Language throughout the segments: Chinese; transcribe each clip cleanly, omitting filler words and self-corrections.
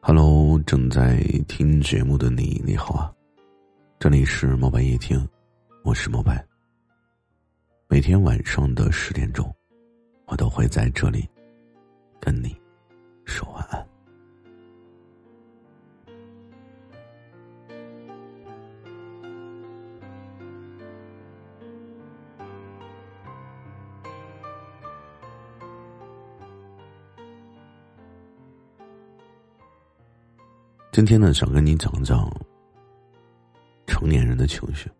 Hello， 正在听节目的你，你好啊！这里是猫白夜听，我是猫白。每天晚上的10点钟，我都会在这里跟你说晚安。今天呢，想跟你讲讲成年人的情绪。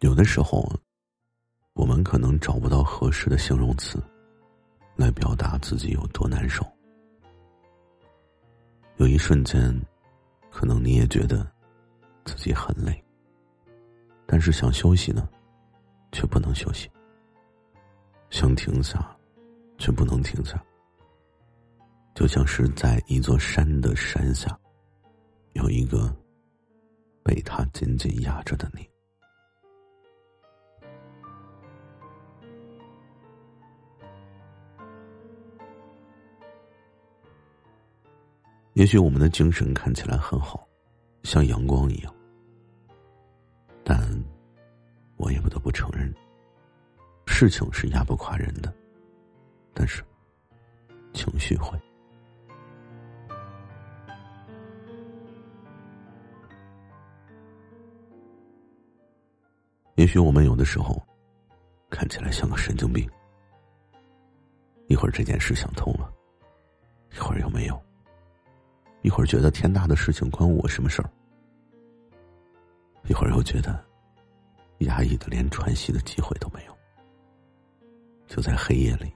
有的时候，我们可能找不到合适的形容词来表达自己有多难受。有一瞬间，可能你也觉得自己很累，但是想休息呢，却不能休息；想停下，却不能停下。就像是在一座山的山下，有一个被它紧紧压着的你。也许我们的精神看起来很好，像阳光一样，但我也不得不承认，事情是压不垮人的，但是情绪会。也许我们有的时候看起来像个神经病，一会儿这件事想通了，一会儿又没有，一会儿觉得天大的事情关我什么事儿，一会儿又觉得压抑的连喘息的机会都没有，就在黑夜里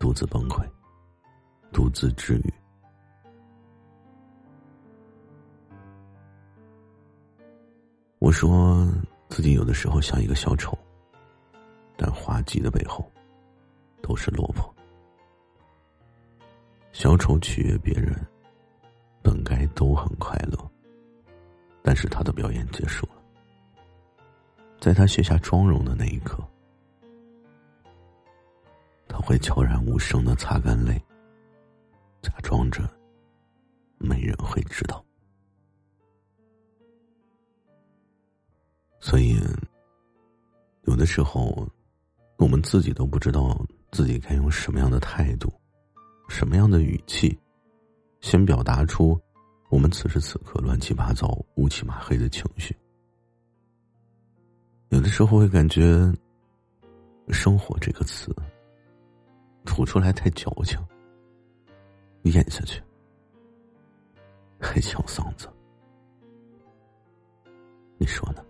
独自崩溃，独自治愈。我说自己有的时候像一个小丑，但滑稽的背后都是落魄。小丑取悦别人本该都很快乐，但是他的表演结束了。在他卸下妆容的那一刻，他会悄然无声地擦干泪，假装着没人会知道。所以有的时候我们自己都不知道自己该用什么样的态度，什么样的语气先表达出我们此时此刻乱七八糟乌漆麻黑的情绪。有的时候会感觉生活这个词吐出来太矫情，咽下去还呛嗓子，你说呢？